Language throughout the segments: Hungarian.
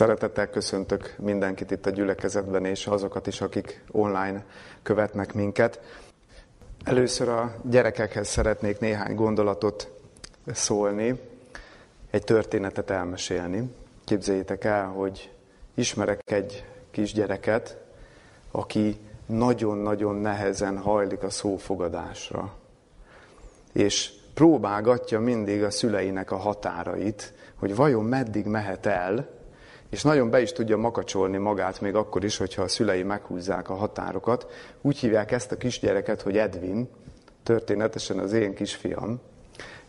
Szeretettel köszöntök mindenkit itt a gyülekezetben, és azokat is, akik online követnek minket. Először a gyerekekhez szeretnék néhány gondolatot szólni, egy történetet elmesélni. Képzeljétek el, hogy ismerek egy kisgyereket, aki nagyon-nagyon nehezen hajlik a szófogadásra. És próbálgatja mindig a szüleinek a határait, hogy vajon meddig mehet el, és nagyon be is tudja makacsolni magát, még akkor is, hogyha a szülei meghúzzák a határokat. Úgy hívják ezt a kisgyereket, hogy Edvin, történetesen az én kisfiam.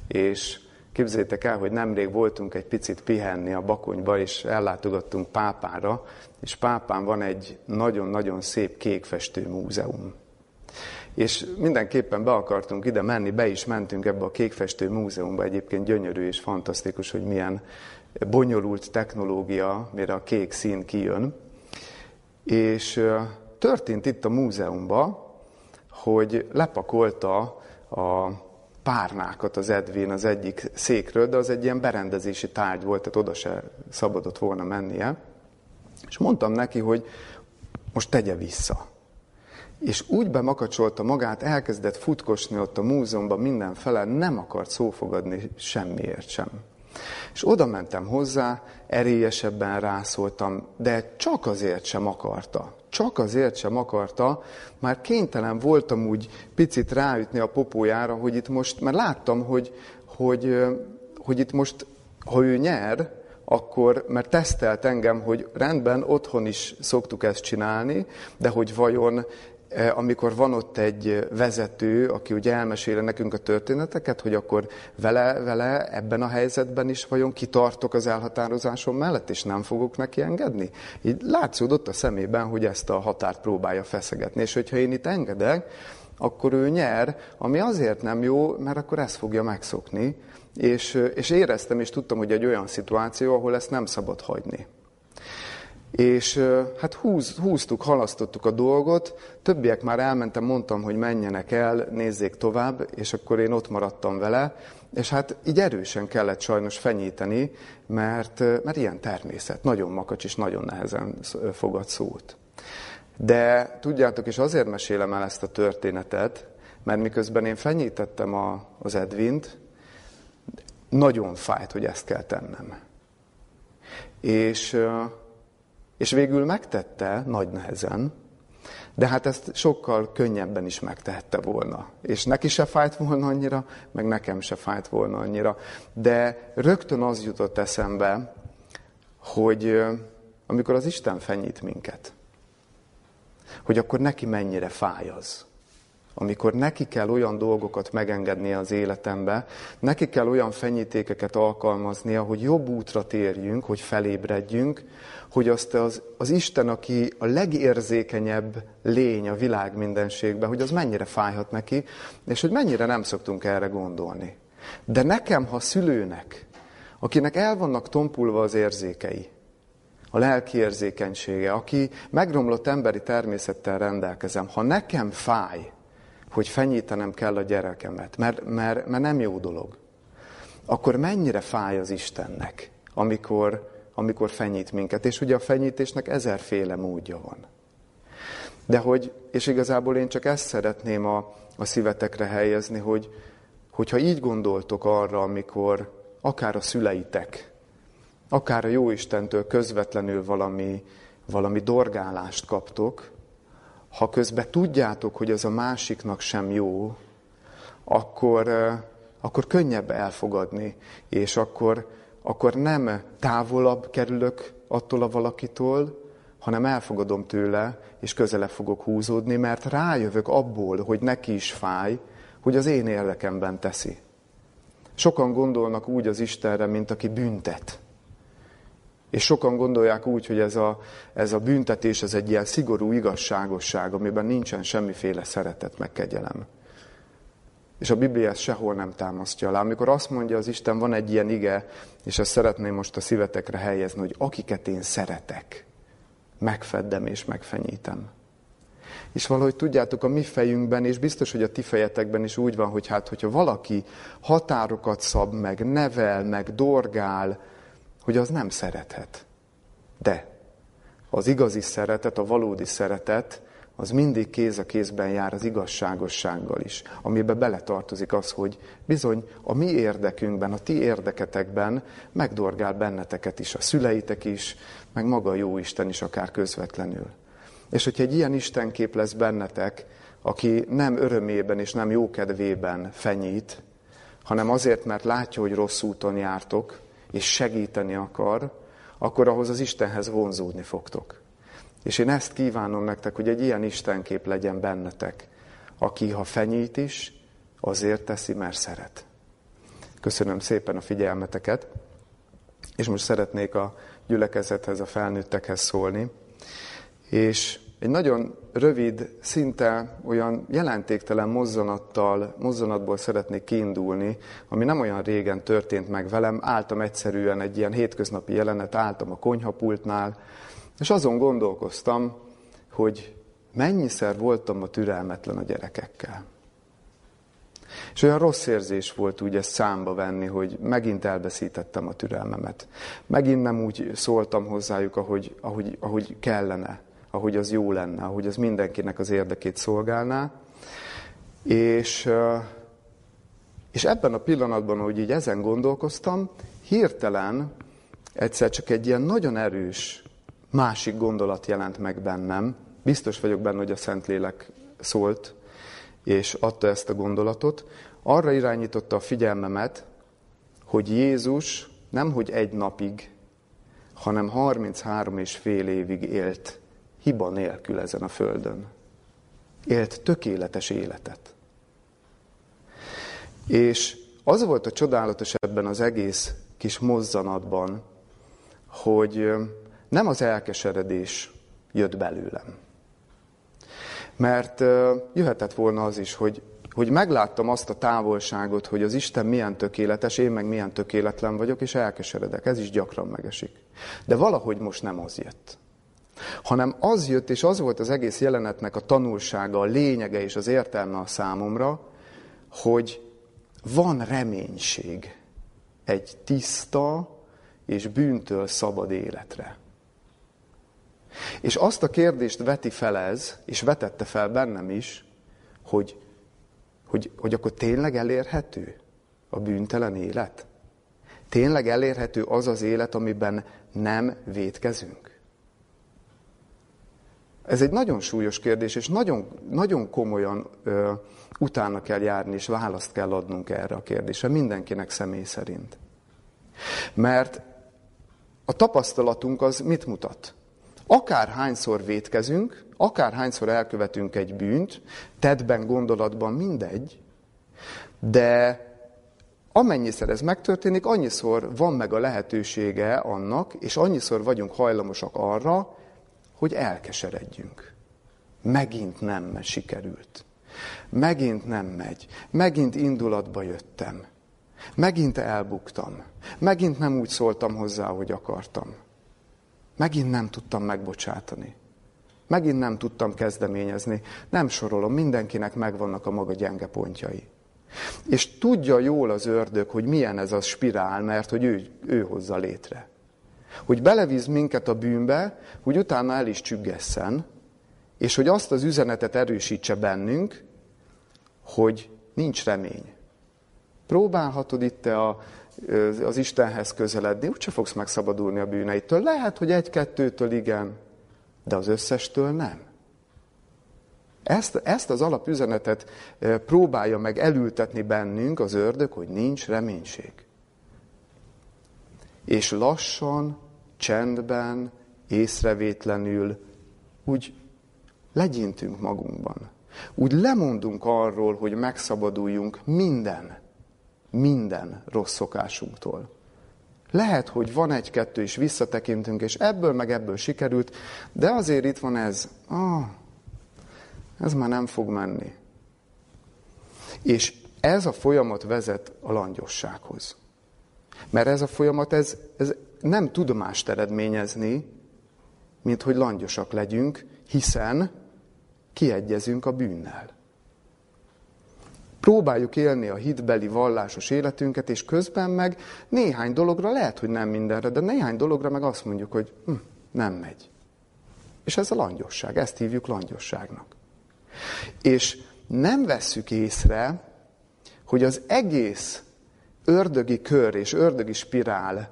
És képzeljétek el, hogy nemrég voltunk egy picit pihenni a Bakonyba, és ellátogattunk Pápára, és Pápán van egy nagyon-nagyon szép kékfestőmúzeum. És mindenképpen be akartunk ide menni, be is mentünk ebbe a kékfestőmúzeumba, egyébként gyönyörű és fantasztikus, hogy milyen bonyolult technológia, mire a kék szín kijön. És történt itt a múzeumban, hogy lepakolta a párnákat az Edvin az egyik székről, de az egy ilyen berendezési tárgy volt, tehát oda se szabadott volna mennie. És mondtam neki, hogy most tegye vissza. És úgy bemakacsolta magát, elkezdett futkosni ott a múzeumban mindenfele, nem akart szófogadni semmiért sem. És oda mentem hozzá, erélyesebben rászóltam, de csak azért sem akarta, már kénytelen voltam úgy picit ráütni a popójára, hogy itt most, mert láttam, hogy itt most, ha ő nyer, akkor, mert tesztelt engem, hogy rendben, otthon is szoktuk ezt csinálni, de hogy vajon, amikor van ott egy vezető, aki ugye elmesél nekünk a történeteket, hogy akkor vele ebben a helyzetben is vajon kitartok az elhatározásom mellett, és nem fogok neki engedni? Így látszódott a szemében, hogy ezt a határt próbálja feszegetni, és hogyha én itt engedek, akkor ő nyer, ami azért nem jó, mert akkor ezt fogja megszokni, és éreztem, és tudtam, hogy egy olyan szituáció, ahol ezt nem szabad hagyni. És hát húztuk, halasztottuk a dolgot, többiek már elmentem, mondtam, hogy menjenek el, nézzék tovább, és akkor én ott maradtam vele, és hát így erősen kellett sajnos fenyíteni, mert ilyen természet, nagyon makacs és nagyon nehezen fogad szót. De tudjátok, és azért mesélem el ezt a történetet, mert miközben én fenyítettem az Edvint, nagyon fájt, hogy ezt kell tennem. És végül megtette, nagy nehezen, de hát ezt sokkal könnyebben is megtehette volna. És neki se fájt volna annyira, meg nekem se fájt volna annyira. De rögtön az jutott eszembe, hogy amikor az Isten fenyít minket, hogy akkor neki mennyire fáj az. Amikor neki kell olyan dolgokat megengednie az életembe, neki kell olyan fenyítékeket alkalmaznia, hogy jobb útra térjünk, hogy felébredjünk, hogy azt az Isten, aki a legérzékenyebb lény a világ mindenségben, hogy az mennyire fájhat neki, és hogy mennyire nem szoktunk erre gondolni. De nekem, ha szülőnek, akinek el vannak tompulva az érzékei, a lelki érzékenysége, aki megromlott emberi természettel rendelkezem, ha nekem fáj, hogy fenyítenem kell a gyerekemet, mert nem jó dolog, akkor mennyire fáj az Istennek, amikor fenyít minket. És ugye a fenyítésnek ezerféle módja van. De hogy, és igazából én csak ezt szeretném a szívetekre helyezni, hogyha így gondoltok arra, amikor akár a szüleitek, akár a Jóistentől közvetlenül valami dorgálást kaptok, ha közben tudjátok, hogy az a másiknak sem jó, akkor könnyebb elfogadni, és akkor nem távolabb kerülök attól a valakitől, hanem elfogadom tőle, és közelebb fogok húzódni, mert rájövök abból, hogy neki is fáj, hogy az én érdekemben teszi. Sokan gondolnak úgy az Istenre, mint aki büntet. És sokan gondolják úgy, hogy ez a büntetés, ez egy ilyen szigorú igazságosság, amiben nincsen semmiféle szeretet meg kegyelem. És a Biblia ezt sehol nem támasztja alá. Amikor azt mondja az Isten, van egy ilyen ige, és ezt szeretném most a szívetekre helyezni, hogy akiket én szeretek, megfeddem és megfenyítem. És valahogy tudjátok, a mi fejünkben, és biztos, hogy a ti fejetekben is úgy van, hogy hát, hogyha valaki határokat szab meg, nevel meg, dorgál, hogy az nem szerethet. De az igazi szeretet, a valódi szeretet, az mindig kéz a kézben jár az igazságossággal is, amiben beletartozik az, hogy bizony a mi érdekünkben, a ti érdeketekben megdorgál benneteket is, a szüleitek is, meg maga a Jóisten is akár közvetlenül. És hogyha egy ilyen istenkép lesz bennetek, aki nem örömében és nem jókedvében fenyít, hanem azért, mert látja, hogy rossz úton jártok, és segíteni akar, akkor ahhoz az Istenhez vonzódni fogtok. És én ezt kívánom nektek, hogy egy ilyen istenkép legyen bennetek, aki ha fenyít is, azért teszi, mert szeret. Köszönöm szépen a figyelmeteket, és most szeretnék a gyülekezethez, a felnőttekhez szólni. És egy nagyon rövid, szinte olyan jelentéktelen mozzanatból szeretnék kiindulni, ami nem olyan régen történt meg velem. Álltam egyszerűen egy ilyen hétköznapi jelenet, álltam a konyhapultnál, és azon gondolkoztam, hogy mennyiszer voltam ma türelmetlen a gyerekekkel. És olyan rossz érzés volt úgy ezt számba venni, hogy megint elveszítettem a türelmemet. Megint nem úgy szóltam hozzájuk, ahogy kellene, ahogy az jó lenne, ahogy az mindenkinek az érdekét szolgálná. És ebben a pillanatban, hogy így ezen gondolkoztam, hirtelen egyszer csak egy ilyen nagyon erős másik gondolat jelent meg bennem. Biztos vagyok benne, hogy a Szentlélek szólt, és adta ezt a gondolatot. Arra irányította a figyelmemet, hogy Jézus nemhogy egy napig, hanem 33 és fél évig élt hiba nélkül ezen a földön. Élt tökéletes életet. És az volt a csodálatos ebben az egész kis mozzanatban, hogy nem az elkeseredés jött belőlem. Mert jöhetett volna az is, hogy megláttam azt a távolságot, hogy az Isten milyen tökéletes, én meg milyen tökéletlen vagyok, és elkeseredek. Ez is gyakran megesik. De valahogy most nem az jött. Hanem az jött, és az volt az egész jelenetnek a tanulsága, a lényege és az értelme a számomra, hogy van reménység egy tiszta és bűntől szabad életre. És azt a kérdést veti fel ez, és vetette fel bennem is, hogy akkor tényleg elérhető a bűntelen élet? Tényleg elérhető az az élet, amiben nem vétkezünk? Ez egy nagyon súlyos kérdés, és nagyon, nagyon komolyan utána kell járni, és választ kell adnunk erre a kérdésre, mindenkinek személy szerint. Mert a tapasztalatunk az mit mutat? Akárhányszor vétkezünk, akárhányszor elkövetünk egy bűnt, tettben, gondolatban, mindegy, de amennyiszer ez megtörténik, annyiszor van meg a lehetősége annak, és annyiszor vagyunk hajlamosak arra, hogy elkeseredjünk. Megint nem sikerült. Megint nem megy. Megint indulatba jöttem. Megint elbuktam. Megint nem úgy szóltam hozzá, hogy akartam. Megint nem tudtam megbocsátani. Megint nem tudtam kezdeményezni. Nem sorolom, mindenkinek megvannak a maga gyenge pontjai. És tudja jól az ördög, hogy milyen ez a spirál, mert hogy ő hozza létre. Hogy belevíz minket a bűnbe, hogy utána el is csüggesszen, és hogy azt az üzenetet erősítse bennünk, hogy nincs remény. Próbálhatod itt az Istenhez közeledni, úgyse fogsz megszabadulni a bűneitől. Lehet, hogy egy-kettőtől igen, de az összestől nem. Ezt az alapüzenetet próbálja meg elültetni bennünk az ördög, hogy nincs reménység. És lassan, csendben, észrevétlenül úgy legyintünk magunkban. Úgy lemondunk arról, hogy megszabaduljunk minden rossz szokásunktól. Lehet, hogy van egy-kettő, és visszatekintünk, és ebből meg ebből sikerült, de azért itt van ez. Ez már nem fog menni. És ez a folyamat vezet a langyossághoz. Mert ez a folyamat ez nem tud mást eredményezni, mint hogy langyosak legyünk, hiszen kiegyezünk a bűnnel. Próbáljuk élni a hitbeli vallásos életünket, és közben meg néhány dologra, lehet, hogy nem mindenre, de néhány dologra meg azt mondjuk, hogy nem megy. És ez a langyosság, ezt hívjuk langyosságnak. És nem vesszük észre, hogy az egész ördögi kör és ördögi spirálnak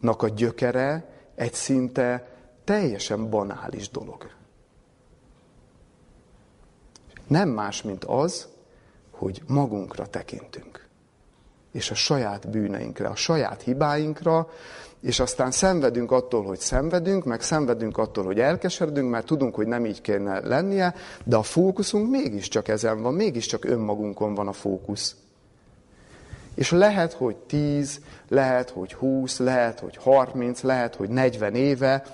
a gyökere egy szinte teljesen banális dolog. Nem más, mint az, hogy magunkra tekintünk. És a saját bűneinkre, a saját hibáinkra, és aztán szenvedünk attól, hogy szenvedünk, meg szenvedünk attól, hogy elkeseredünk, mert tudunk, hogy nem így kéne lennie, de a fókuszunk mégiscsak ezen van, mégiscsak önmagunkon van a fókusz. És lehet, hogy 10, lehet, hogy 20, lehet, hogy 30, lehet, hogy 40 éve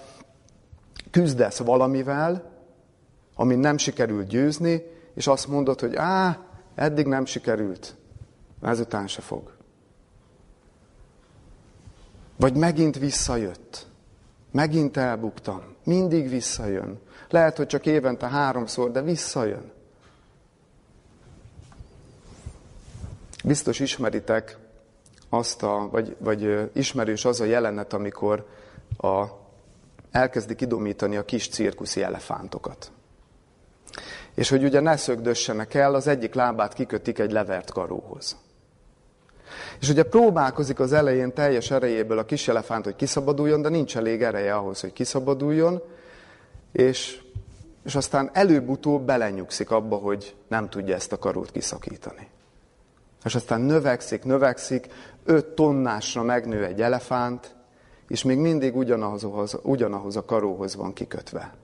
küzdesz valamivel, amin nem sikerült győzni, és azt mondod, hogy eddig nem sikerült, ezután se fog. Vagy megint visszajött, megint elbuktam, mindig visszajön. Lehet, hogy csak évente 3-szor, de visszajön. Biztos ismeritek azt vagy ismerős az a jelenet, amikor elkezdik idomítani a kis cirkuszi elefántokat. És hogy ugye ne szögdössenek el, az egyik lábát kikötik egy levert karóhoz. És ugye próbálkozik az elején teljes erejéből a kis elefánt, hogy kiszabaduljon, de nincs elég ereje ahhoz, hogy kiszabaduljon, és aztán előbb-utóbb belenyugszik abba, hogy nem tudja ezt a karót kiszakítani. És aztán növekszik, 5 tonnásra megnő egy elefánt, és még mindig ugyanahoz a karóhoz van kikötve.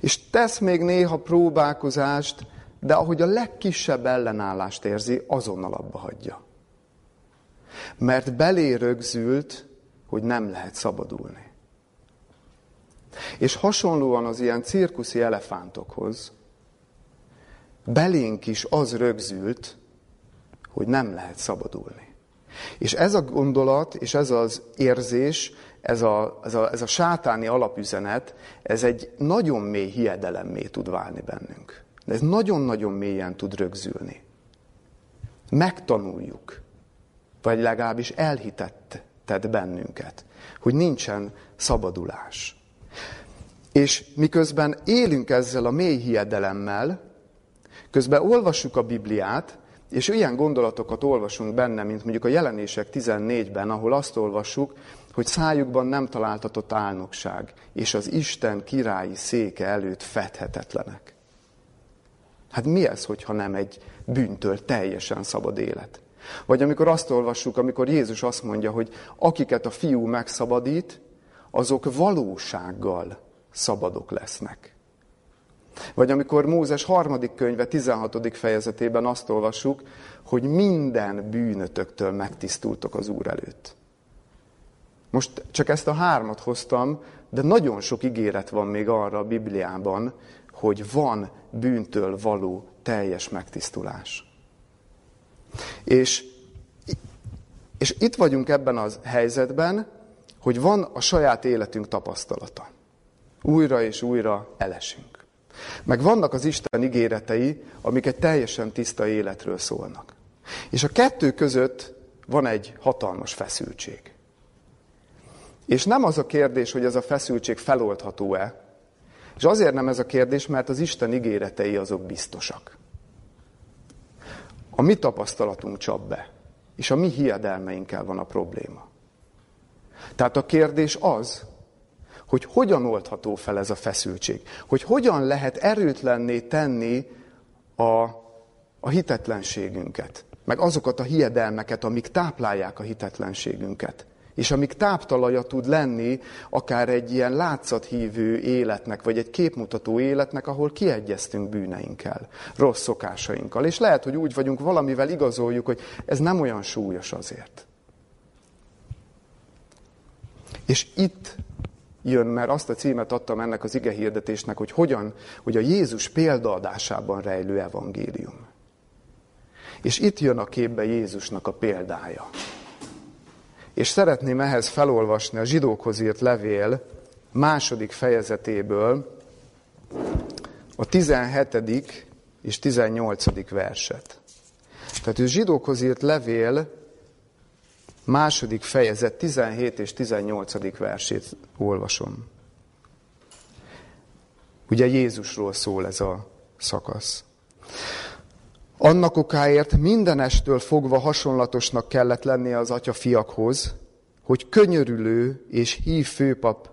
És tesz még néha próbálkozást, de ahogy a legkisebb ellenállást érzi, azonnal abba hagyja. Mert belé rögzült, hogy nem lehet szabadulni. És hasonlóan az ilyen cirkuszi elefántokhoz, belénk is az rögzült, hogy nem lehet szabadulni. És ez a gondolat, és ez az érzés, ez a sátáni alapüzenet, ez egy nagyon mély hiedelemmé tud válni bennünk. De ez nagyon-nagyon mélyen tud rögzülni. Megtanuljuk, vagy legalábbis elhitetted bennünket, hogy nincsen szabadulás. És miközben élünk ezzel a mély hiedelemmel, közben olvassuk a Bibliát, és ilyen gondolatokat olvasunk benne, mint mondjuk a Jelenések 14-ben, ahol azt olvassuk, hogy szájukban nem találtatott álnokság, és az Isten királyi széke előtt fedhetetlenek. Hát mi ez, hogyha nem egy bűntől teljesen szabad élet? Vagy amikor azt olvassuk, amikor Jézus azt mondja, hogy akiket a Fiú megszabadít, azok valósággal szabadok lesznek. Vagy amikor Mózes 3. könyve 16. fejezetében azt olvassuk, hogy minden bűnötöktől megtisztultok az Úr előtt. Most csak ezt a 3-at hoztam, de nagyon sok ígéret van még arra a Bibliában, hogy van bűntől való teljes megtisztulás. És itt vagyunk ebben a helyzetben, hogy van a saját életünk tapasztalata. Újra és újra elesünk. Meg vannak az Isten ígéretei, amik egy teljesen tiszta életről szólnak. És a kettő között van egy hatalmas feszültség. És nem az a kérdés, hogy ez a feszültség feloldható-e, és azért nem ez a kérdés, mert az Isten ígéretei azok biztosak. A mi tapasztalatunk csap be, és a mi hiedelmeinkkel van a probléma. Tehát a kérdés az, hogy hogyan oldható fel ez a feszültség, hogy hogyan lehet erőtlenné tenni a hitetlenségünket, meg azokat a hiedelmeket, amik táplálják a hitetlenségünket, és amik táptalaja tud lenni akár egy ilyen látszathívő életnek, vagy egy képmutató életnek, ahol kiegyeztünk bűneinkkel, rossz szokásainkkal. És lehet, hogy úgy vagyunk, valamivel igazoljuk, hogy ez nem olyan súlyos azért. És itt jön, mert azt a címet adtam ennek az igehirdetésnek, hogy a Jézus példaadásában rejlő evangélium. És itt jön a képbe Jézusnak a példája. És szeretném ehhez felolvasni a Zsidókhoz írt levél 2. fejezetéből a 17. és 18. verset. Tehát a Zsidókhoz írt levél második fejezet 17 és 18. versét olvasom. Ugye Jézusról szól ez a szakasz. Annak okáért mindenestől fogva hasonlatosnak kellett lennie az atyafiakhoz, hogy könyörülő és hív főpap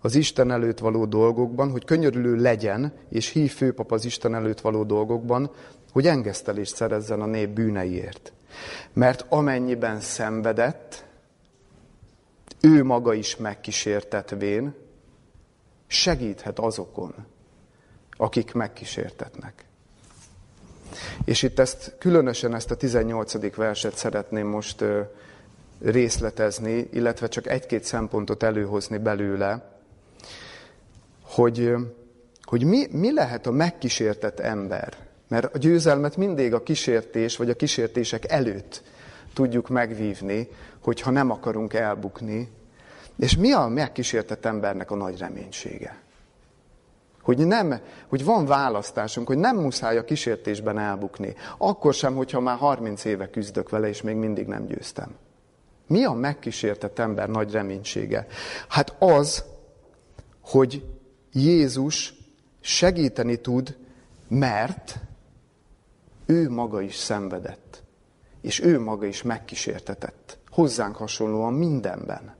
az Isten előtt való dolgokban, hogy könyörülő legyen, és hív főpap az Isten előtt való dolgokban, hogy engesztelést szerezzen a nép bűneiért. Mert amennyiben szenvedett, ő maga is megkísértetvén, segíthet azokon, akik megkísértetnek. És itt különösen ezt a 18. verset szeretném most részletezni, illetve csak egy-két szempontot előhozni belőle, hogy mi lehet a megkísértett ember. Mert a győzelmet mindig a kísértés, vagy a kísértések előtt tudjuk megvívni, hogyha nem akarunk elbukni. És mi a megkísértett embernek a nagy reménysége? Hogy van választásunk, hogy nem muszáj a kísértésben elbukni. Akkor sem, hogyha már 30 éve küzdök vele, és még mindig nem győztem. Mi a megkísértett ember nagy reménysége? Hát az, hogy Jézus segíteni tud, mert ő maga is szenvedett, és ő maga is megkísértetett, hozzánk hasonlóan mindenben.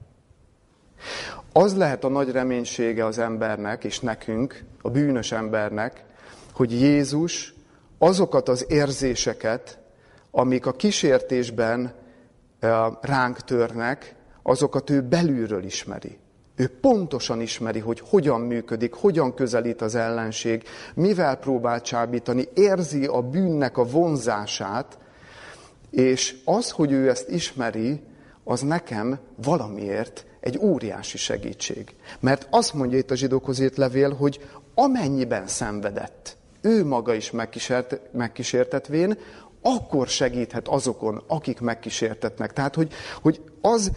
Az lehet a nagy reménysége az embernek és nekünk, a bűnös embernek, hogy Jézus azokat az érzéseket, amik a kísértésben ránk törnek, azokat ő belülről ismeri. Ő pontosan ismeri, hogy hogyan működik, hogyan közelít az ellenség, mivel próbál csábítani, érzi a bűnnek a vonzását, és az, hogy ő ezt ismeri, az nekem valamiért egy óriási segítség. Mert azt mondja itt a Zsidókhoz írt levél, hogy amennyiben szenvedett, ő maga is megkísértetvén, akkor segíthet azokon, akik megkísértetnek. Tehát, hogy az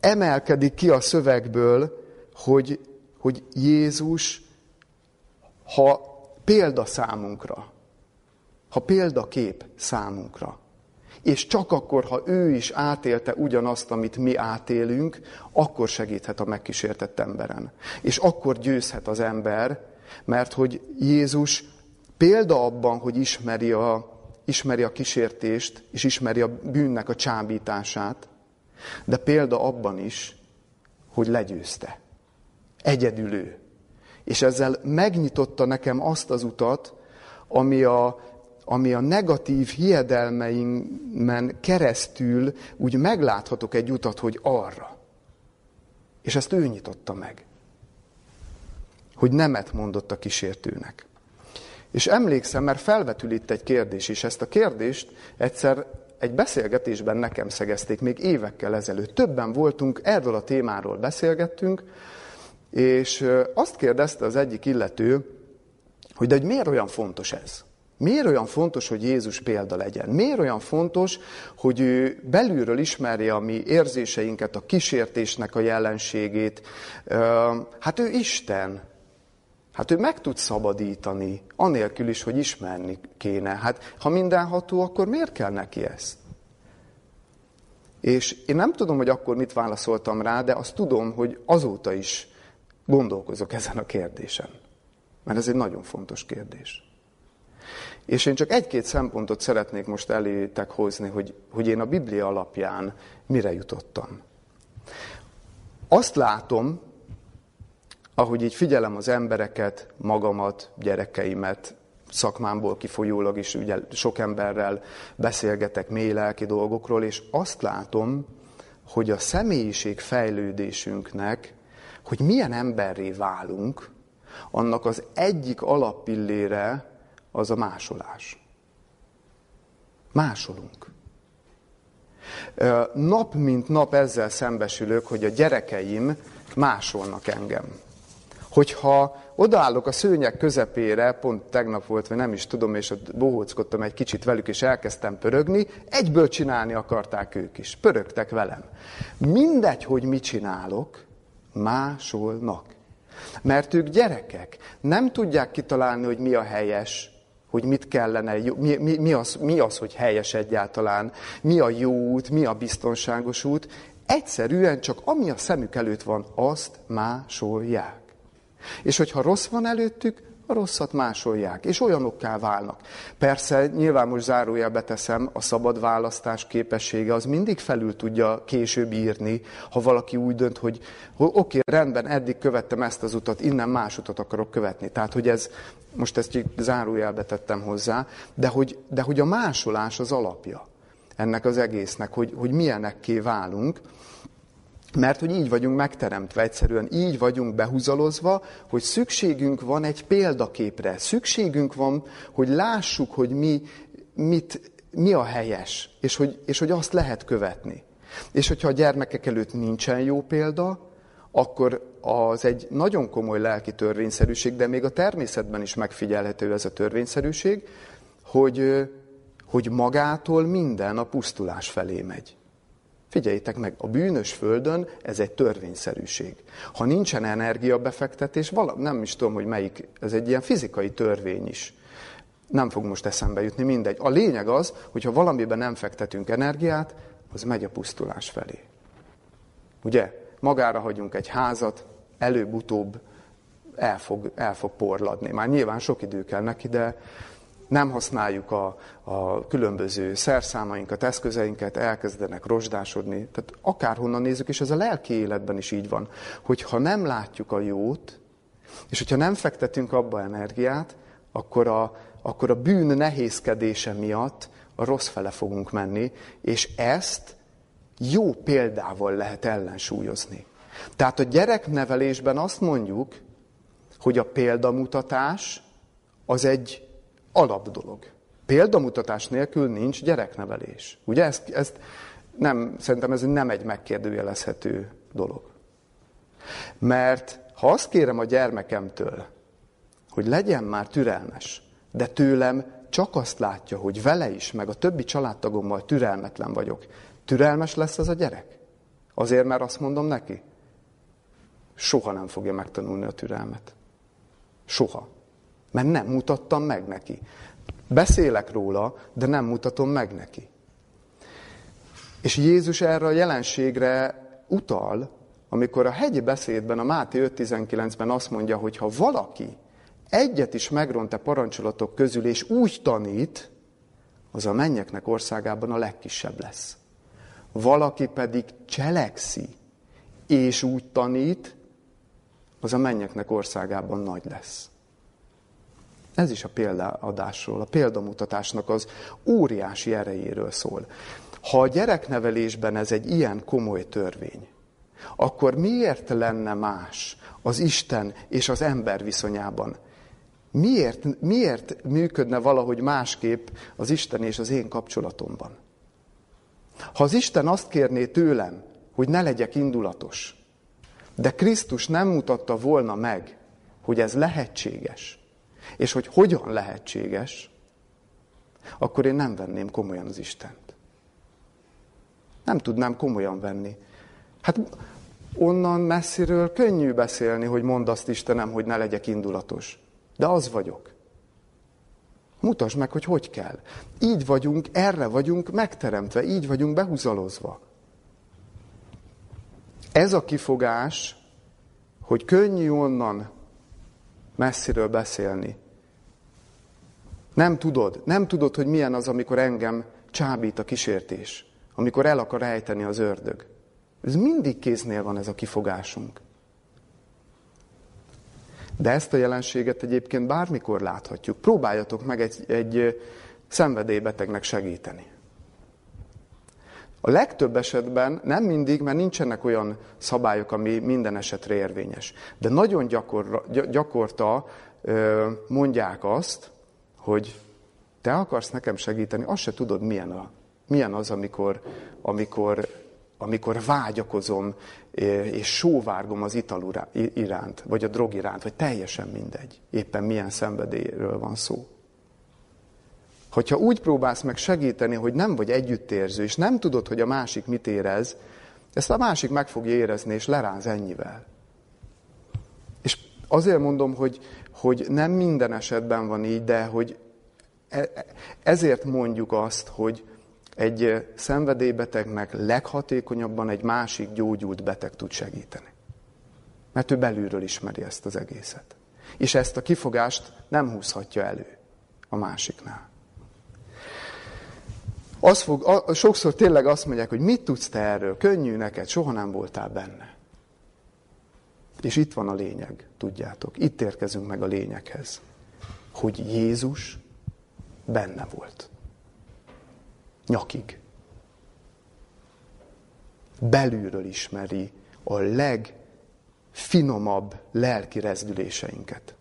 emelkedik ki a szövegből, hogy Jézus, ha példa számunkra, ha példakép számunkra, és csak akkor, ha ő is átélte ugyanazt, amit mi átélünk, akkor segíthet a megkísértett emberen. És akkor győzhet az ember, mert hogy Jézus példa abban, hogy ismeri a kísértést, és ismeri a bűnnek a csábítását, de példa abban is, hogy legyőzte. Egyedül ő. És ezzel megnyitotta nekem azt az utat, ami a negatív hiedelmeimen keresztül úgy megláthatok egy utat, hogy arra. És ezt ő nyitotta meg. Hogy nemet mondott a kísértőnek. És emlékszem, mert felvetül itt egy kérdés is. Ezt a kérdést egyszer egy beszélgetésben nekem szegezték még évekkel ezelőtt. Többen voltunk, erről a témáról beszélgettünk, és azt kérdezte az egyik illető, hogy de miért olyan fontos ez? Miért olyan fontos, hogy Jézus példa legyen? Miért olyan fontos, hogy ő belülről ismerje a mi érzéseinket, a kísértésnek a jelenségét? Hát ő Isten. Hát ő meg tud szabadítani, anélkül is, hogy ismerni kéne. Hát ha mindenható, akkor miért kell neki ez? És én nem tudom, hogy akkor mit válaszoltam rá, de azt tudom, hogy azóta is gondolkozok ezen a kérdésen. Mert ez egy nagyon fontos kérdés. És én csak egy-két szempontot szeretnék most elétek hozni, hogy én a Biblia alapján mire jutottam. Azt látom, ahogy így figyelem az embereket, magamat, gyerekeimet, szakmámból kifolyólag is ugye sok emberrel beszélgetek mély lelki dolgokról, és azt látom, hogy a személyiség fejlődésünknek, hogy milyen emberré válunk, annak az egyik alappillére az a másolás. Másolunk. Nap mint nap ezzel szembesülök, hogy a gyerekeim másolnak engem. Hogyha odaállok a szőnyeg közepére, pont tegnap volt, vagy nem is tudom, és ott bohóckodtam egy kicsit velük, és elkezdtem pörögni, egyből csinálni akarták ők is. Pörögtek velem. Mindegy, hogy mit csinálok, másolnak. Mert ők gyerekek. Nem tudják kitalálni, hogy mi a helyes, hogy mit kellene, mi az, hogy helyes egyáltalán, mi a jó út, mi a biztonságos út. Egyszerűen csak ami a szemük előtt van, azt másolják. És hogyha rossz van előttük, a rosszat másolják, és olyanokká válnak. Persze, nyilván most zárójelbe beteszem, a szabad választás képessége az mindig felül tudja később írni, ha valaki úgy dönt, hogy oké, rendben, eddig követtem ezt az utat, innen más utat akarok követni. Tehát, hogy ez, most ezt így zárójelbe tettem hozzá, de hogy a másolás az alapja ennek az egésznek, hogy milyenekké válunk, mert hogy így vagyunk megteremtve, egyszerűen így vagyunk behúzalozva, hogy szükségünk van egy példaképre. Szükségünk van, hogy lássuk, hogy mi a helyes, és hogy azt lehet követni. És hogyha a gyermekek előtt nincsen jó példa, akkor az egy nagyon komoly lelki törvényszerűség, de még a természetben is megfigyelhető ez a törvényszerűség, hogy magától minden a pusztulás felé megy. Figyeljétek meg, a bűnös földön ez egy törvényszerűség. Ha nincsen energiabefektetés, nem is tudom, hogy melyik, ez egy ilyen fizikai törvény is. Nem fog most eszembe jutni, mindegy. A lényeg az, hogyha valamiben nem fektetünk energiát, az megy a pusztulás felé. Ugye? Magára hagyunk egy házat, előbb-utóbb el fog porladni. Már nyilván sok idő kell neki, de... Nem használjuk a különböző szerszámainkat, eszközeinket, elkezdenek rozsdásodni. Tehát akárhonnan nézzük, és ez a lelki életben is így van, hogy ha nem látjuk a jót, és hogyha nem fektetünk abba energiát, akkor a bűn nehézkedése miatt a rossz fele fogunk menni, és ezt jó példával lehet ellensúlyozni. Tehát a gyereknevelésben azt mondjuk, hogy a példamutatás az egy alapdolog. Példamutatás nélkül nincs gyereknevelés. Ugye ezt nem, szerintem ez nem egy megkérdőjelezhető dolog. Mert ha azt kérem a gyermekemtől, hogy legyen már türelmes, de tőlem csak azt látja, hogy vele is, meg a többi családtagommal türelmetlen vagyok, türelmes lesz ez a gyerek? Azért, mert azt mondom neki, soha nem fogja megtanulni a türelmet. Soha. Mert nem mutattam meg neki. Beszélek róla, de nem mutatom meg neki. És Jézus erre a jelenségre utal, amikor a hegyi beszédben, a Máté 5.19-ben azt mondja, hogy ha valaki egyet is megront a parancsolatok közül, és úgy tanít, az a mennyeknek országában a legkisebb lesz. Valaki pedig cselekszi, és úgy tanít, az a mennyeknek országában nagy lesz. Ez is a példaadásról, a példamutatásnak az óriási erejéről szól. Ha a gyereknevelésben ez egy ilyen komoly törvény, akkor miért lenne más az Isten és az ember viszonyában? Miért működne valahogy másképp az Isten és az én kapcsolatomban? Ha az Isten azt kérné tőlem, hogy ne legyek indulatos, de Krisztus nem mutatta volna meg, hogy ez lehetséges, és hogy hogyan lehetséges, akkor én nem venném komolyan az Istent. Nem tudnám komolyan venni. Hát onnan messziről könnyű beszélni, hogy mondd azt Istenem, hogy ne legyek indulatos. De az vagyok. Mutasd meg, hogy kell. Így vagyunk, erre vagyunk megteremtve, így vagyunk behúzalozva. Ez a kifogás, hogy könnyű onnan messziről beszélni. Nem tudod, hogy milyen az, amikor engem csábít a kísértés, amikor el akar ejteni az ördög. Ez mindig kéznél van ez a kifogásunk. De ezt a jelenséget egyébként bármikor láthatjuk. Próbáljatok meg egy szenvedélybetegnek segíteni. A legtöbb esetben, nem mindig, mert nincsenek olyan szabályok, ami minden esetre érvényes. De nagyon gyakorta mondják azt, hogy te akarsz nekem segíteni, azt se tudod, milyen az, amikor vágyakozom és sóvárgom az ital iránt, vagy a drog iránt, vagy teljesen mindegy, éppen milyen szenvedélyről van szó. Hogyha úgy próbálsz meg segíteni, hogy nem vagy együttérző, és nem tudod, hogy a másik mit érez, ezt a másik meg fogja érezni, és leránz ennyivel. És azért mondom, hogy nem minden esetben van így, de hogy ezért mondjuk azt, hogy Egy szenvedélybetegnek leghatékonyabban egy másik gyógyult beteg tud segíteni. Mert ő belülről ismeri ezt az egészet. És ezt a kifogást nem húzhatja elő a másiknál. Sokszor tényleg azt mondják, hogy mit tudsz te erről, könnyű neked, soha nem voltál benne. És itt van a lényeg, tudjátok, itt érkezünk meg a lényeghez, hogy Jézus benne volt. Nyakig. Belülről ismeri a legfinomabb lelki rezdüléseinket,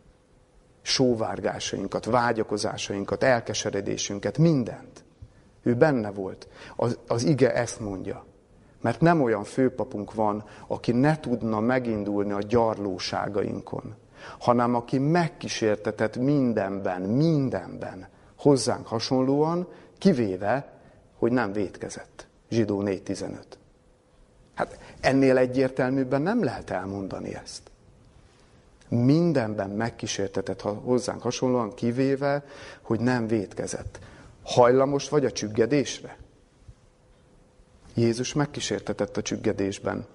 sóvárgásainkat, vágyakozásainkat, elkeseredésünket, mindent. Ő benne volt. Az ige ezt mondja. Mert nem olyan főpapunk van, aki ne tudna megindulni a gyarlóságainkon, hanem aki megkísértetett mindenben, mindenben, hozzánk hasonlóan, kivéve, hogy nem vétkezett. Zsidó 4.15. Hát ennél egyértelműbben nem lehet elmondani ezt. Mindenben megkísértetett hozzánk hasonlóan, kivéve, hogy nem vétkezett. Hajlamos vagy a csüggedésre? Jézus megkísértetett a csüggedésben.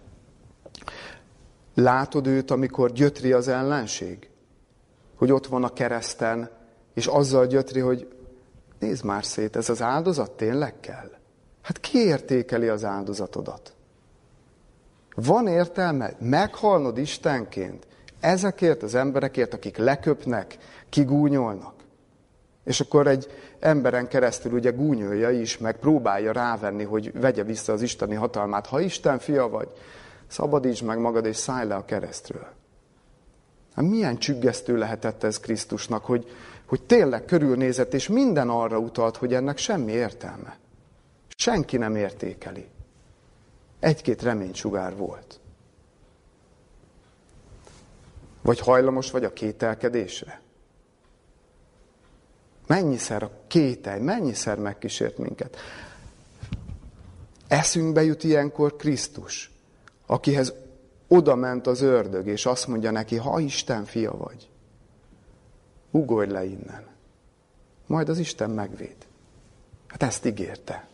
Látod őt, amikor gyötri az ellenség? Hogy ott van a kereszten, és azzal gyötri, hogy nézd már szét, ez az áldozat tényleg kell? Hát ki értékeli az áldozatodat? Van értelme meghalnod Istenként ezekért az emberekért, akik leköpnek, kigúnyolnak? És akkor egy emberen keresztül ugye gúnyolja is, meg próbálja rávenni, hogy vegye vissza az isteni hatalmát. Ha Isten fia vagy, szabadítsd meg magad, és szállj le a keresztről. Hát milyen csüggesztő lehetett ez Krisztusnak, hogy tényleg körülnézett, és minden arra utalt, hogy ennek semmi értelme. Senki nem értékeli. Egy-két reménysugár volt. Vagy hajlamos vagy a kételkedésre? Mennyiszer a kételj, mennyiszer megkísért minket. Eszünkbe jut ilyenkor Krisztus, akihez oda ment az ördög, és azt mondja neki, ha Isten fia vagy, ugorj le innen. Majd az Isten megvéd. Hát ezt ígérte.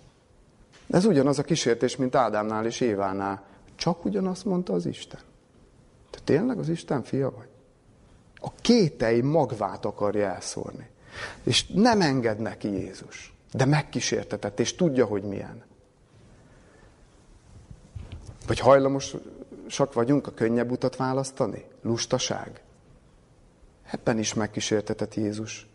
Ez ugyanaz a kísértés, mint Ádámnál és Évánál. Csak ugyanazt mondta az Isten. Te tényleg az Isten fia vagy? A kételj magvát akarja elszórni. És nem enged neki Jézus, de megkísértetett, és tudja, hogy milyen. Vagy hajlamosak vagyunk a könnyebb utat választani? Lustaság. Ebben is megkísértetett Jézus.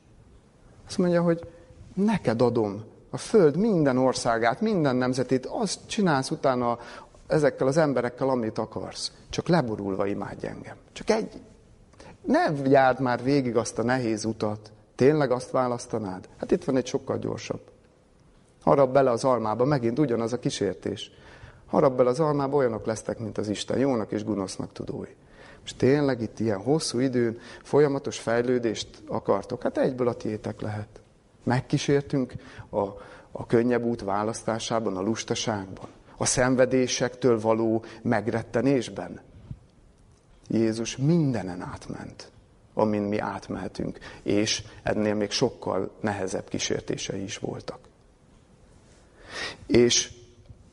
Azt mondja, hogy neked adom a föld minden országát, minden nemzetét, azt csinálsz utána ezekkel az emberekkel, amit akarsz. Csak leborulva imádj engem. Ne járd már végig azt a nehéz utat. Tényleg azt választanád? Hát itt van egy sokkal gyorsabb. Harap bele az almába, megint ugyanaz a kísértés. Harap bele az almába, olyanok lesztek, mint az Isten, jónak és gonosznak tudói. Most tényleg itt ilyen hosszú időn folyamatos fejlődést akartok? Hát egyből a tiétek lehet. Megkísértünk a könnyebb út választásában, a lustaságban, a szenvedésektől való megrettenésben. Jézus mindenen átment, amin mi átmehetünk, és ennél még sokkal nehezebb kísértései is voltak.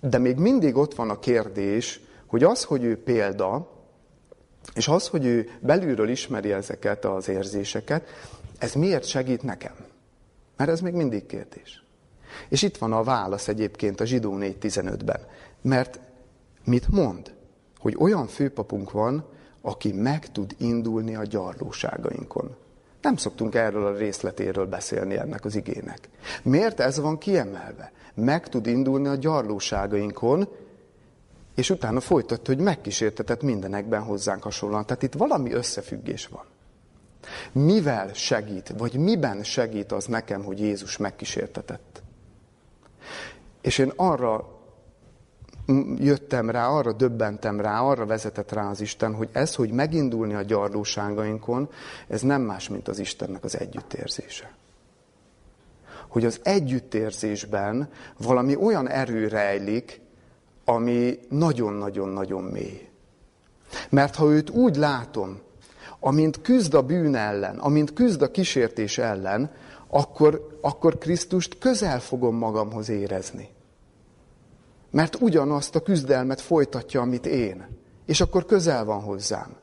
De még mindig ott van a kérdés, hogy az, hogy ő példa, és az, hogy ő belülről ismeri ezeket az érzéseket, ez miért segít nekem? Mert ez még mindig kérdés. És itt van a válasz egyébként a Zsidó 4.15-ben. Mert mit mond? Hogy olyan főpapunk van, aki meg tud indulni a gyarlóságainkon. Nem szoktunk erről a részletéről beszélni ennek az igének. Miért ez van kiemelve? Meg tud indulni a gyarlóságainkon, és utána folytatta, hogy megkísértetett mindenekben hozzánk hasonlóan. Tehát itt valami összefüggés van. Mivel segít, vagy miben segít az nekem, hogy Jézus megkísértetett? És én arra jöttem rá, arra döbbentem rá, arra vezetett rá az Isten, hogy ez, hogy megindulni a gyarlóságainkon, ez nem más, mint az Istennek az együttérzése. Hogy az együttérzésben valami olyan erő rejlik, ami nagyon-nagyon-nagyon mély. Mert ha őt úgy látom, amint küzd a bűn ellen, amint küzd a kísértés ellen, akkor Krisztust közel fogom magamhoz érezni. mert ugyanazt a küzdelmet folytatja, amit én. És akkor közel van hozzám.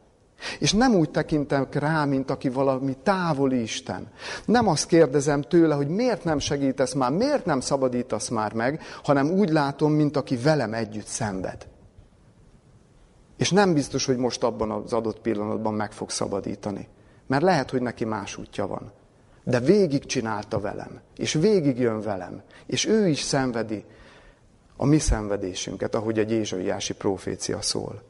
És nem úgy tekintem rá, mint aki valami távoli Isten. Nem azt kérdezem tőle, hogy miért nem segítesz már, miért nem szabadítasz már meg, hanem úgy látom, mint aki velem együtt szenved. És nem biztos, hogy most abban az adott pillanatban meg fog szabadítani. Mert lehet, hogy neki más útja van. De végig csinálta velem, és végig jön velem, és ő is szenvedi a mi szenvedésünket, ahogy egy ézsaiási profécia szól.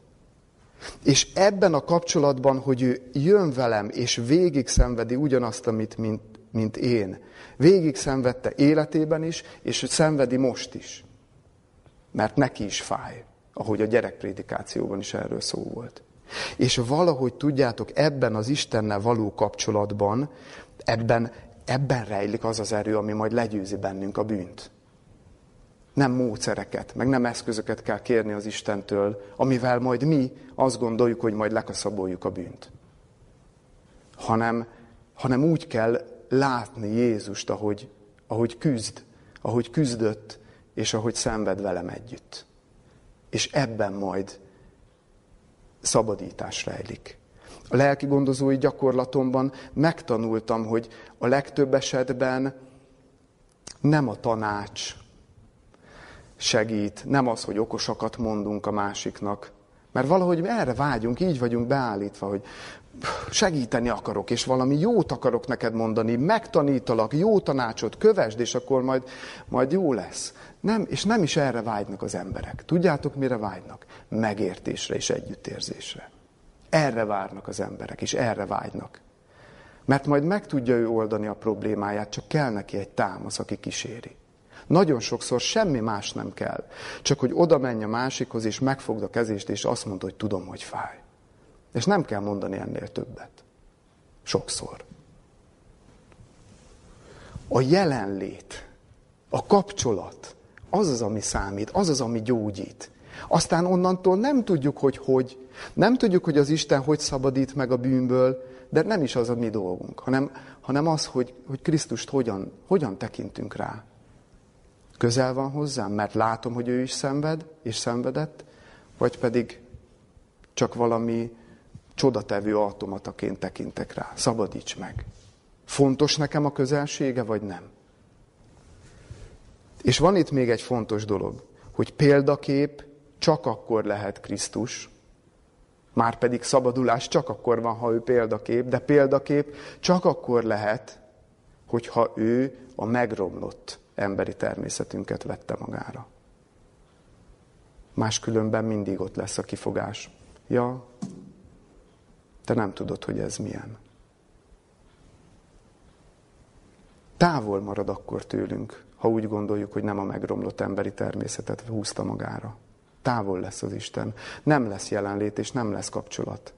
És ebben a kapcsolatban, hogy ő jön velem, és végig szenvedi ugyanazt, amit mint én. Végig szenvedte életében is, és szenvedi most is. Mert neki is fáj, ahogy a gyerekprédikációban is erről szó volt. És valahogy tudjátok, ebben az Istennel való kapcsolatban, ebben rejlik az az erő, ami majd legyőzi bennünk a bűnt. Nem módszereket, meg nem eszközöket kell kérni az Istentől, amivel majd mi azt gondoljuk, hogy majd lekaszaboljuk a bűnt. Hanem úgy kell látni Jézust, ahogy küzd, ahogy küzdött, és ahogy szenved velem együtt. És ebben majd szabadítás rejlik. A lelki gondozói gyakorlatomban megtanultam, hogy a legtöbb esetben nem a tanács segít, nem az, hogy okosakat mondunk a másiknak. Mert valahogy erre vágyunk, így vagyunk beállítva, hogy segíteni akarok, és valami jót akarok neked mondani, megtanítalak, jó tanácsot, kövesd, és akkor majd jó lesz. Nem, és nem is erre vágynak az emberek. Tudjátok, mire vágynak? Megértésre és együttérzésre. Erre várnak az emberek, és erre vágynak. Mert majd meg tudja ő oldani a problémáját, csak kell neki egy támasz, aki kíséri. Nagyon sokszor semmi más nem kell, csak hogy oda menj a másikhoz, és megfogd a kezést, és azt mondd, hogy tudom, hogy fáj. És nem kell mondani ennél többet. Sokszor. A jelenlét, a kapcsolat, az az, ami számít, az az, ami gyógyít. Aztán onnantól nem tudjuk, nem tudjuk, hogy az Isten hogy szabadít meg a bűnből, de nem is az a mi dolgunk, hanem az, hogy Krisztust hogyan tekintünk rá. Közel van hozzám, mert látom, hogy ő is szenved, és szenvedett, vagy pedig csak valami csodatevő automataként tekintek rá. Szabadíts meg. Fontos nekem a közelsége, vagy nem? És van itt még egy fontos dolog, hogy példakép csak akkor lehet Krisztus, márpedig szabadulás csak akkor van, ha ő példakép, de példakép csak akkor lehet, hogyha ő a megromlott emberi természetünket vette magára. Máskülönben mindig ott lesz a kifogás. Ja, te nem tudod, hogy ez milyen. Távol marad akkor tőlünk, ha úgy gondoljuk, hogy nem a megromlott emberi természetet húzta magára. Távol lesz az Isten. Nem lesz jelenlét, és nem lesz kapcsolat.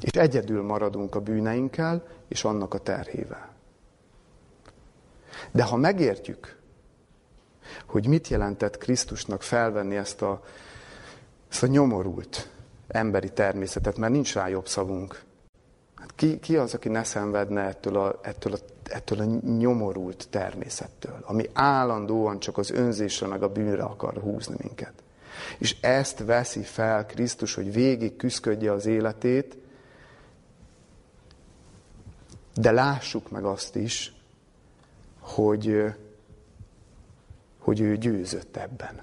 És egyedül maradunk a bűneinkkel, és annak a terhével. De ha megértjük, hogy mit jelentett Krisztusnak felvenni ezt a nyomorult emberi természetet, mert nincs rá jobb szavunk. Hát ki az, aki ne szenvedne ettől a nyomorult természettől, ami állandóan csak az önzésre meg a bűnre akar húzni minket. És ezt veszi fel Krisztus, hogy végig küszködje az életét, de lássuk meg azt is, hogy ő győzött ebben.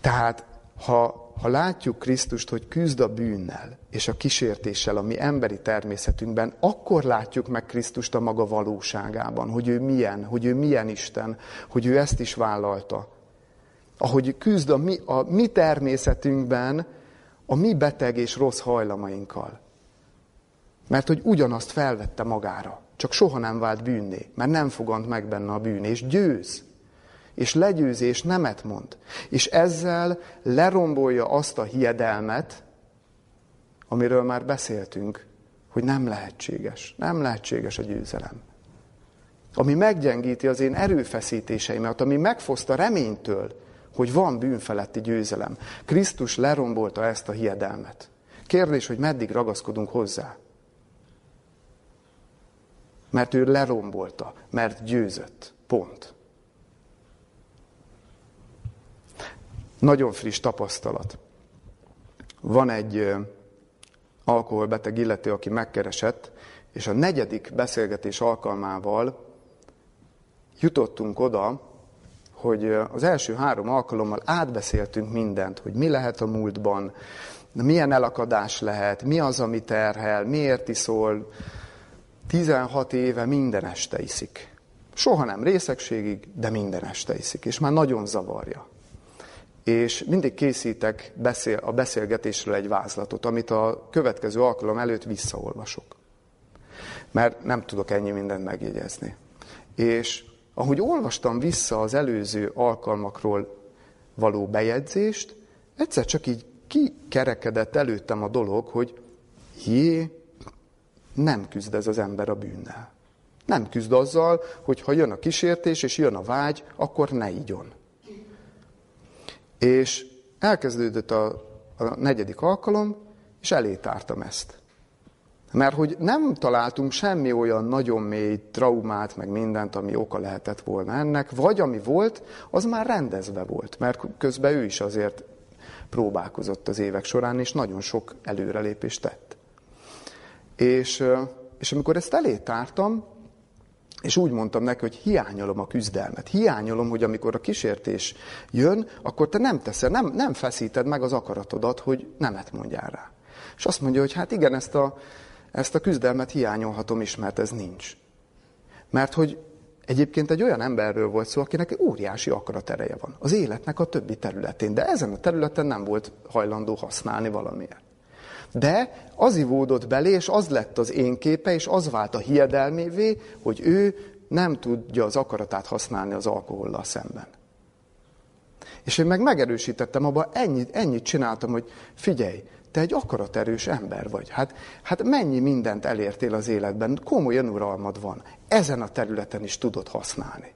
Tehát, ha látjuk Krisztust, hogy küzd a bűnnel és a kísértéssel, a mi emberi természetünkben, akkor látjuk meg Krisztust a maga valóságában, hogy ő milyen Isten, hogy ő ezt is vállalta. Ahogy küzd a mi természetünkben, a mi beteg és rossz hajlamainkkal. Mert hogy ugyanazt felvette magára. Csak soha nem vált bűnné, mert nem fogant meg benne a bűn, és győz, és legyőz, és nemet mond. És ezzel lerombolja azt a hiedelmet, amiről már beszéltünk, hogy nem lehetséges a győzelem. Ami meggyengíti az én erőfeszítéseimet, ami megfoszt a reménytől, hogy van bűnfeletti győzelem. Krisztus lerombolta ezt a hiedelmet. Kérdés, hogy meddig ragaszkodunk hozzá. Mert ő lerombolta, mert győzött. Pont. Nagyon friss tapasztalat. Van egy alkoholbeteg illető, aki megkeresett, és a negyedik beszélgetés alkalmával jutottunk oda, hogy az első 3 alkalommal átbeszéltünk mindent, hogy mi lehet a múltban, milyen elakadás lehet, mi az, ami terhel, miért iszol. 16 éve minden este iszik. Soha nem részegségig, de minden este iszik, és már nagyon zavarja. És mindig készítek a beszélgetésről egy vázlatot, amit a következő alkalom előtt visszaolvasok. Mert nem tudok ennyi mindent megjegyezni. És ahogy olvastam vissza az előző alkalmakról való bejegyzést, egyszer csak így kikerekedett előttem a dolog, hogy nem küzd ez az ember a bűnnel. Nem küzd azzal, hogy ha jön a kísértés és jön a vágy, akkor ne igyon. És elkezdődött a 4. alkalom, és elé tártam ezt. Mert hogy nem találtunk semmi olyan nagyon mély traumát, meg mindent, ami oka lehetett volna ennek, vagy ami volt, az már rendezve volt, mert közben ő is azért próbálkozott az évek során, és nagyon sok előrelépést tett. És amikor ezt elé tártam, és úgy mondtam neki, hogy hiányolom a küzdelmet. Hiányolom, hogy amikor a kísértés jön, akkor te nem teszel, nem feszíted meg az akaratodat, hogy nemet mondjál rá. És azt mondja, hogy hát igen, ezt a küzdelmet hiányolhatom is, mert ez nincs. Mert hogy egyébként egy olyan emberről volt szó, akinek óriási akaratereje van az életnek a többi területén, de ezen a területen nem volt hajlandó használni valamiért. De az ivódott belé, és az lett az én képe, és az vált a hiedelmévé, hogy ő nem tudja az akaratát használni az alkohollal szemben. És én meg megerősítettem abban, ennyit csináltam, hogy figyelj, te egy akaraterős ember vagy. Hát mennyi mindent elértél az életben, komoly önuralmad van. Ezen a területen is tudod használni.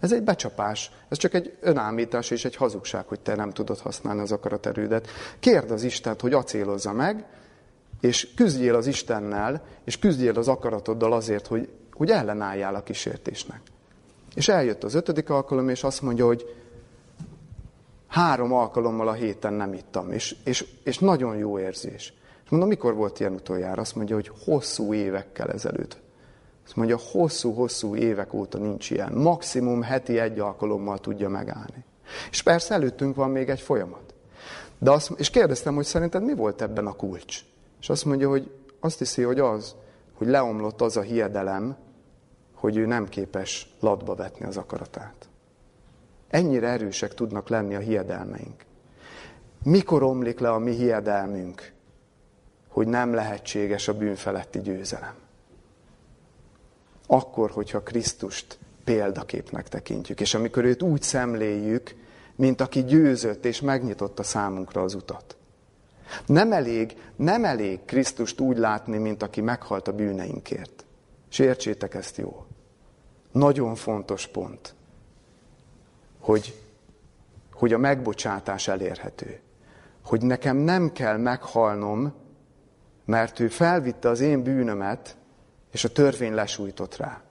Ez egy becsapás, ez csak egy önállítás és egy hazugság, hogy te nem tudod használni az akaraterődet. Kérd az Istent, hogy acélozza meg, és küzdjél az Istennel, és küzdjél az akaratoddal azért, hogy ellenálljál a kísértésnek. És eljött az 5. alkalom, és azt mondja, hogy 3 alkalommal a héten nem ittam, és nagyon jó érzés. És mondom, mikor volt ilyen utoljára? Azt mondja, hogy hosszú évekkel ezelőtt. Azt mondja, hosszú-hosszú évek óta nincs ilyen. Maximum heti 1 alkalommal tudja megállni. És persze előttünk van még egy folyamat. És kérdeztem, hogy szerinted mi volt ebben a kulcs? És azt mondja, hogy azt hiszi, hogy az, hogy leomlott az a hiedelem, hogy ő nem képes latba vetni az akaratát. Ennyire erősek tudnak lenni a hiedelmeink. Mikor omlik le a mi hiedelmünk, hogy nem lehetséges a bűn feletti győzelem? Akkor, hogyha Krisztust példaképnek tekintjük, és amikor őt úgy szemléljük, mint aki győzött és megnyitotta számunkra az utat. Nem elég Krisztust úgy látni, mint aki meghalt a bűneinkért. És értsétek ezt jól. Nagyon fontos pont, hogy a megbocsátás elérhető. Hogy nekem nem kell meghalnom, mert ő felvitte az én bűnömet, és a törvény lesújtott rá.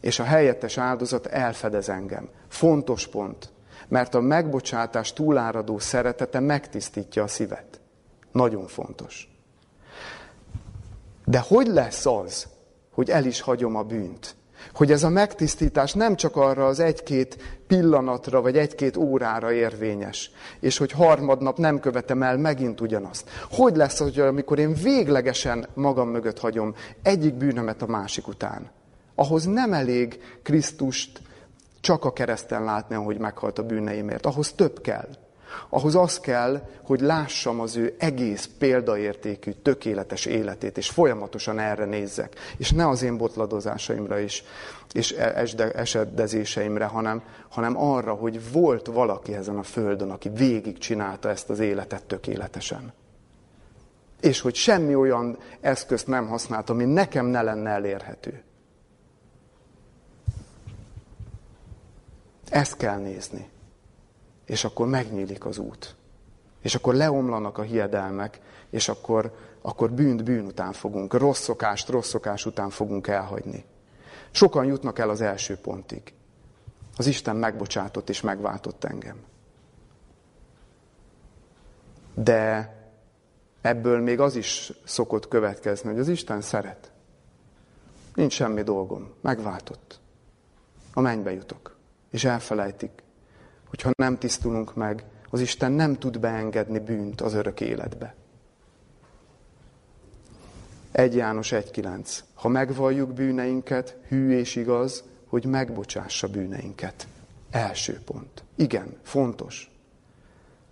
És a helyettes áldozat elfedez engem. Fontos pont, mert a megbocsátás túláradó szeretete megtisztítja a szívet. Nagyon fontos. De hogy lesz az, hogy el is hagyom a bűnt? Hogy ez a megtisztítás nem csak arra az 1-2 pillanatra, vagy 1-2 órára érvényes, és hogy harmadnap nem követem el megint ugyanazt. Hogy lesz az, amikor én véglegesen magam mögött hagyom egyik bűnömet a másik után? Ahhoz nem elég Krisztust csak a kereszten látni, ahogy meghalt a bűneimért. Ahhoz több kell. Ahhoz az kell, hogy lássam az ő egész példaértékű, tökéletes életét, és folyamatosan erre nézzek. És ne az én botladozásaimra és esedezéseimre, hanem arra, hogy volt valaki ezen a földön, aki végigcsinálta ezt az életet tökéletesen. És hogy semmi olyan eszközt nem használt, ami nekem ne lenne elérhető. Ezt kell nézni. És akkor megnyílik az út. És akkor leomlanak a hiedelmek, és akkor bűnt után fogunk, rossz szokás után fogunk elhagyni. Sokan jutnak el az első pontig. Az Isten megbocsátott és megváltott engem. De ebből még az is szokott következni, hogy az Isten szeret. Nincs semmi dolgom, megváltott. A mennybe jutok. És elfelejtik, hogyha nem tisztulunk meg, az Isten nem tud beengedni bűnt az örök életbe. 1 János 1.9. Ha megvalljuk bűneinket, hű és igaz, hogy megbocsássa bűneinket. Első pont. Igen, fontos.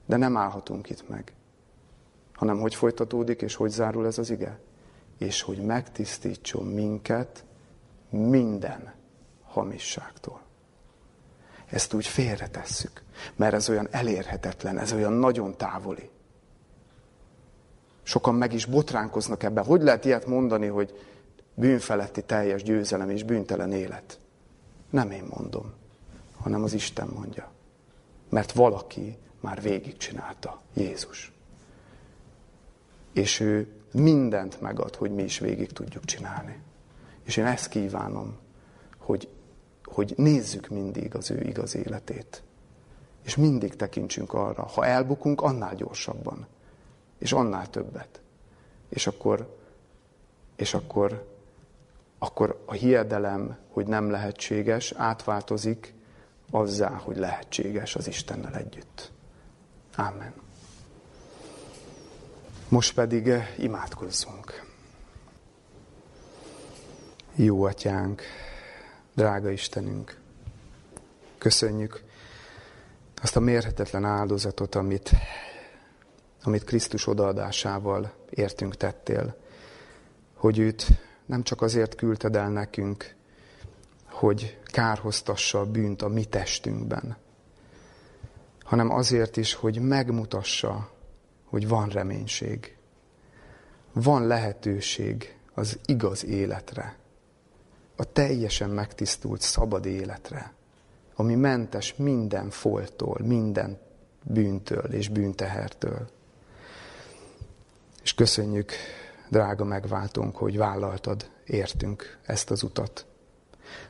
De nem állhatunk itt meg. Hanem hogy folytatódik, és hogy zárul ez az ige? És hogy megtisztítson minket minden hamisságtól. Ezt úgy félretesszük, mert ez olyan elérhetetlen, ez olyan nagyon távoli. Sokan meg is botránkoznak ebben. Hogy lehet ilyet mondani, hogy bűnfeletti teljes győzelem és bűntelen élet? Nem én mondom, hanem az Isten mondja. Mert valaki már végigcsinálta, Jézus. És ő mindent megad, hogy mi is végig tudjuk csinálni. És én ezt kívánom, hogy nézzük mindig az ő igaz életét. És mindig tekintsünk arra, ha elbukunk, annál gyorsabban. És annál többet. És akkor a hiedelem, hogy nem lehetséges, átváltozik azzá, hogy lehetséges az Istennel együtt. Ámen. Most pedig imádkozzunk. Jó Atyánk, drága Istenünk, köszönjük azt a mérhetetlen áldozatot, amit Krisztus odaadásával értünk tettél, hogy őt nem csak azért küldted el nekünk, hogy kárhoztassa a bűnt a mi testünkben, hanem azért is, hogy megmutassa, hogy van reménység, van lehetőség az igaz életre, a teljesen megtisztult szabad életre, ami mentes minden folttól, minden bűntől és bűntehertől. És köszönjük, drága megváltónk, hogy vállaltad, értünk ezt az utat.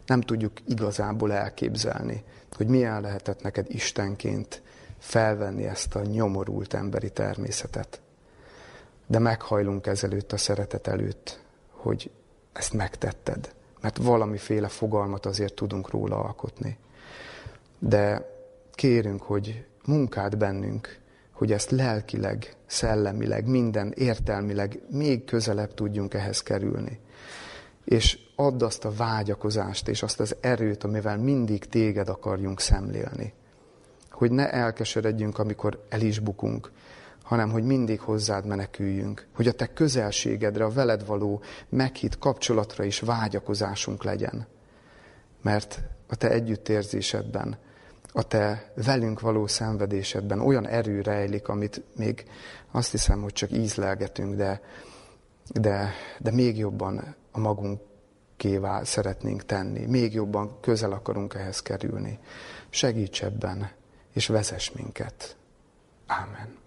Nem tudjuk igazából elképzelni, hogy milyen lehetett neked Istenként felvenni ezt a nyomorult emberi természetet. De meghajlunk ezelőtt, a szeretet előtt, hogy ezt megtetted, mert valamiféle fogalmat azért tudunk róla alkotni. De kérünk, hogy munkád bennünk, hogy ezt lelkileg, szellemileg, minden értelmileg még közelebb tudjunk ehhez kerülni. És add azt a vágyakozást és azt az erőt, amivel mindig téged akarjunk szemlélni. Hogy ne elkeseredjünk, amikor el is bukunk, hanem hogy mindig hozzád meneküljünk. Hogy a te közelségedre, a veled való meghitt kapcsolatra is vágyakozásunk legyen. Mert a te együttérzésedben, a te velünk való szenvedésedben olyan erő rejlik, amit még azt hiszem, hogy csak ízlelgetünk, de még jobban a magunkévá szeretnénk tenni, még jobban közel akarunk ehhez kerülni. Segíts ebben, és vezess minket. Ámen.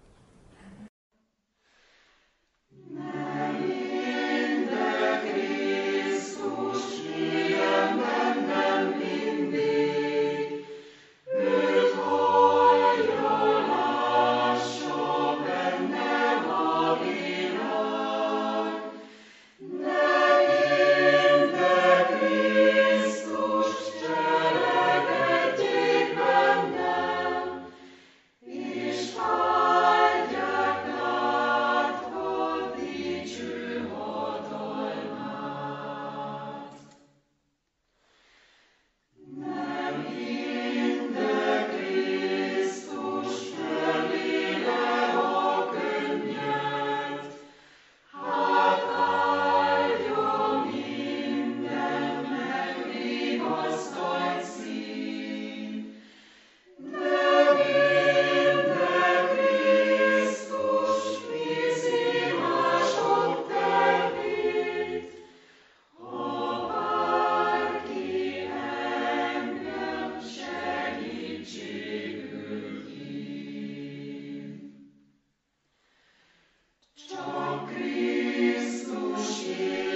Csak Krisztus él.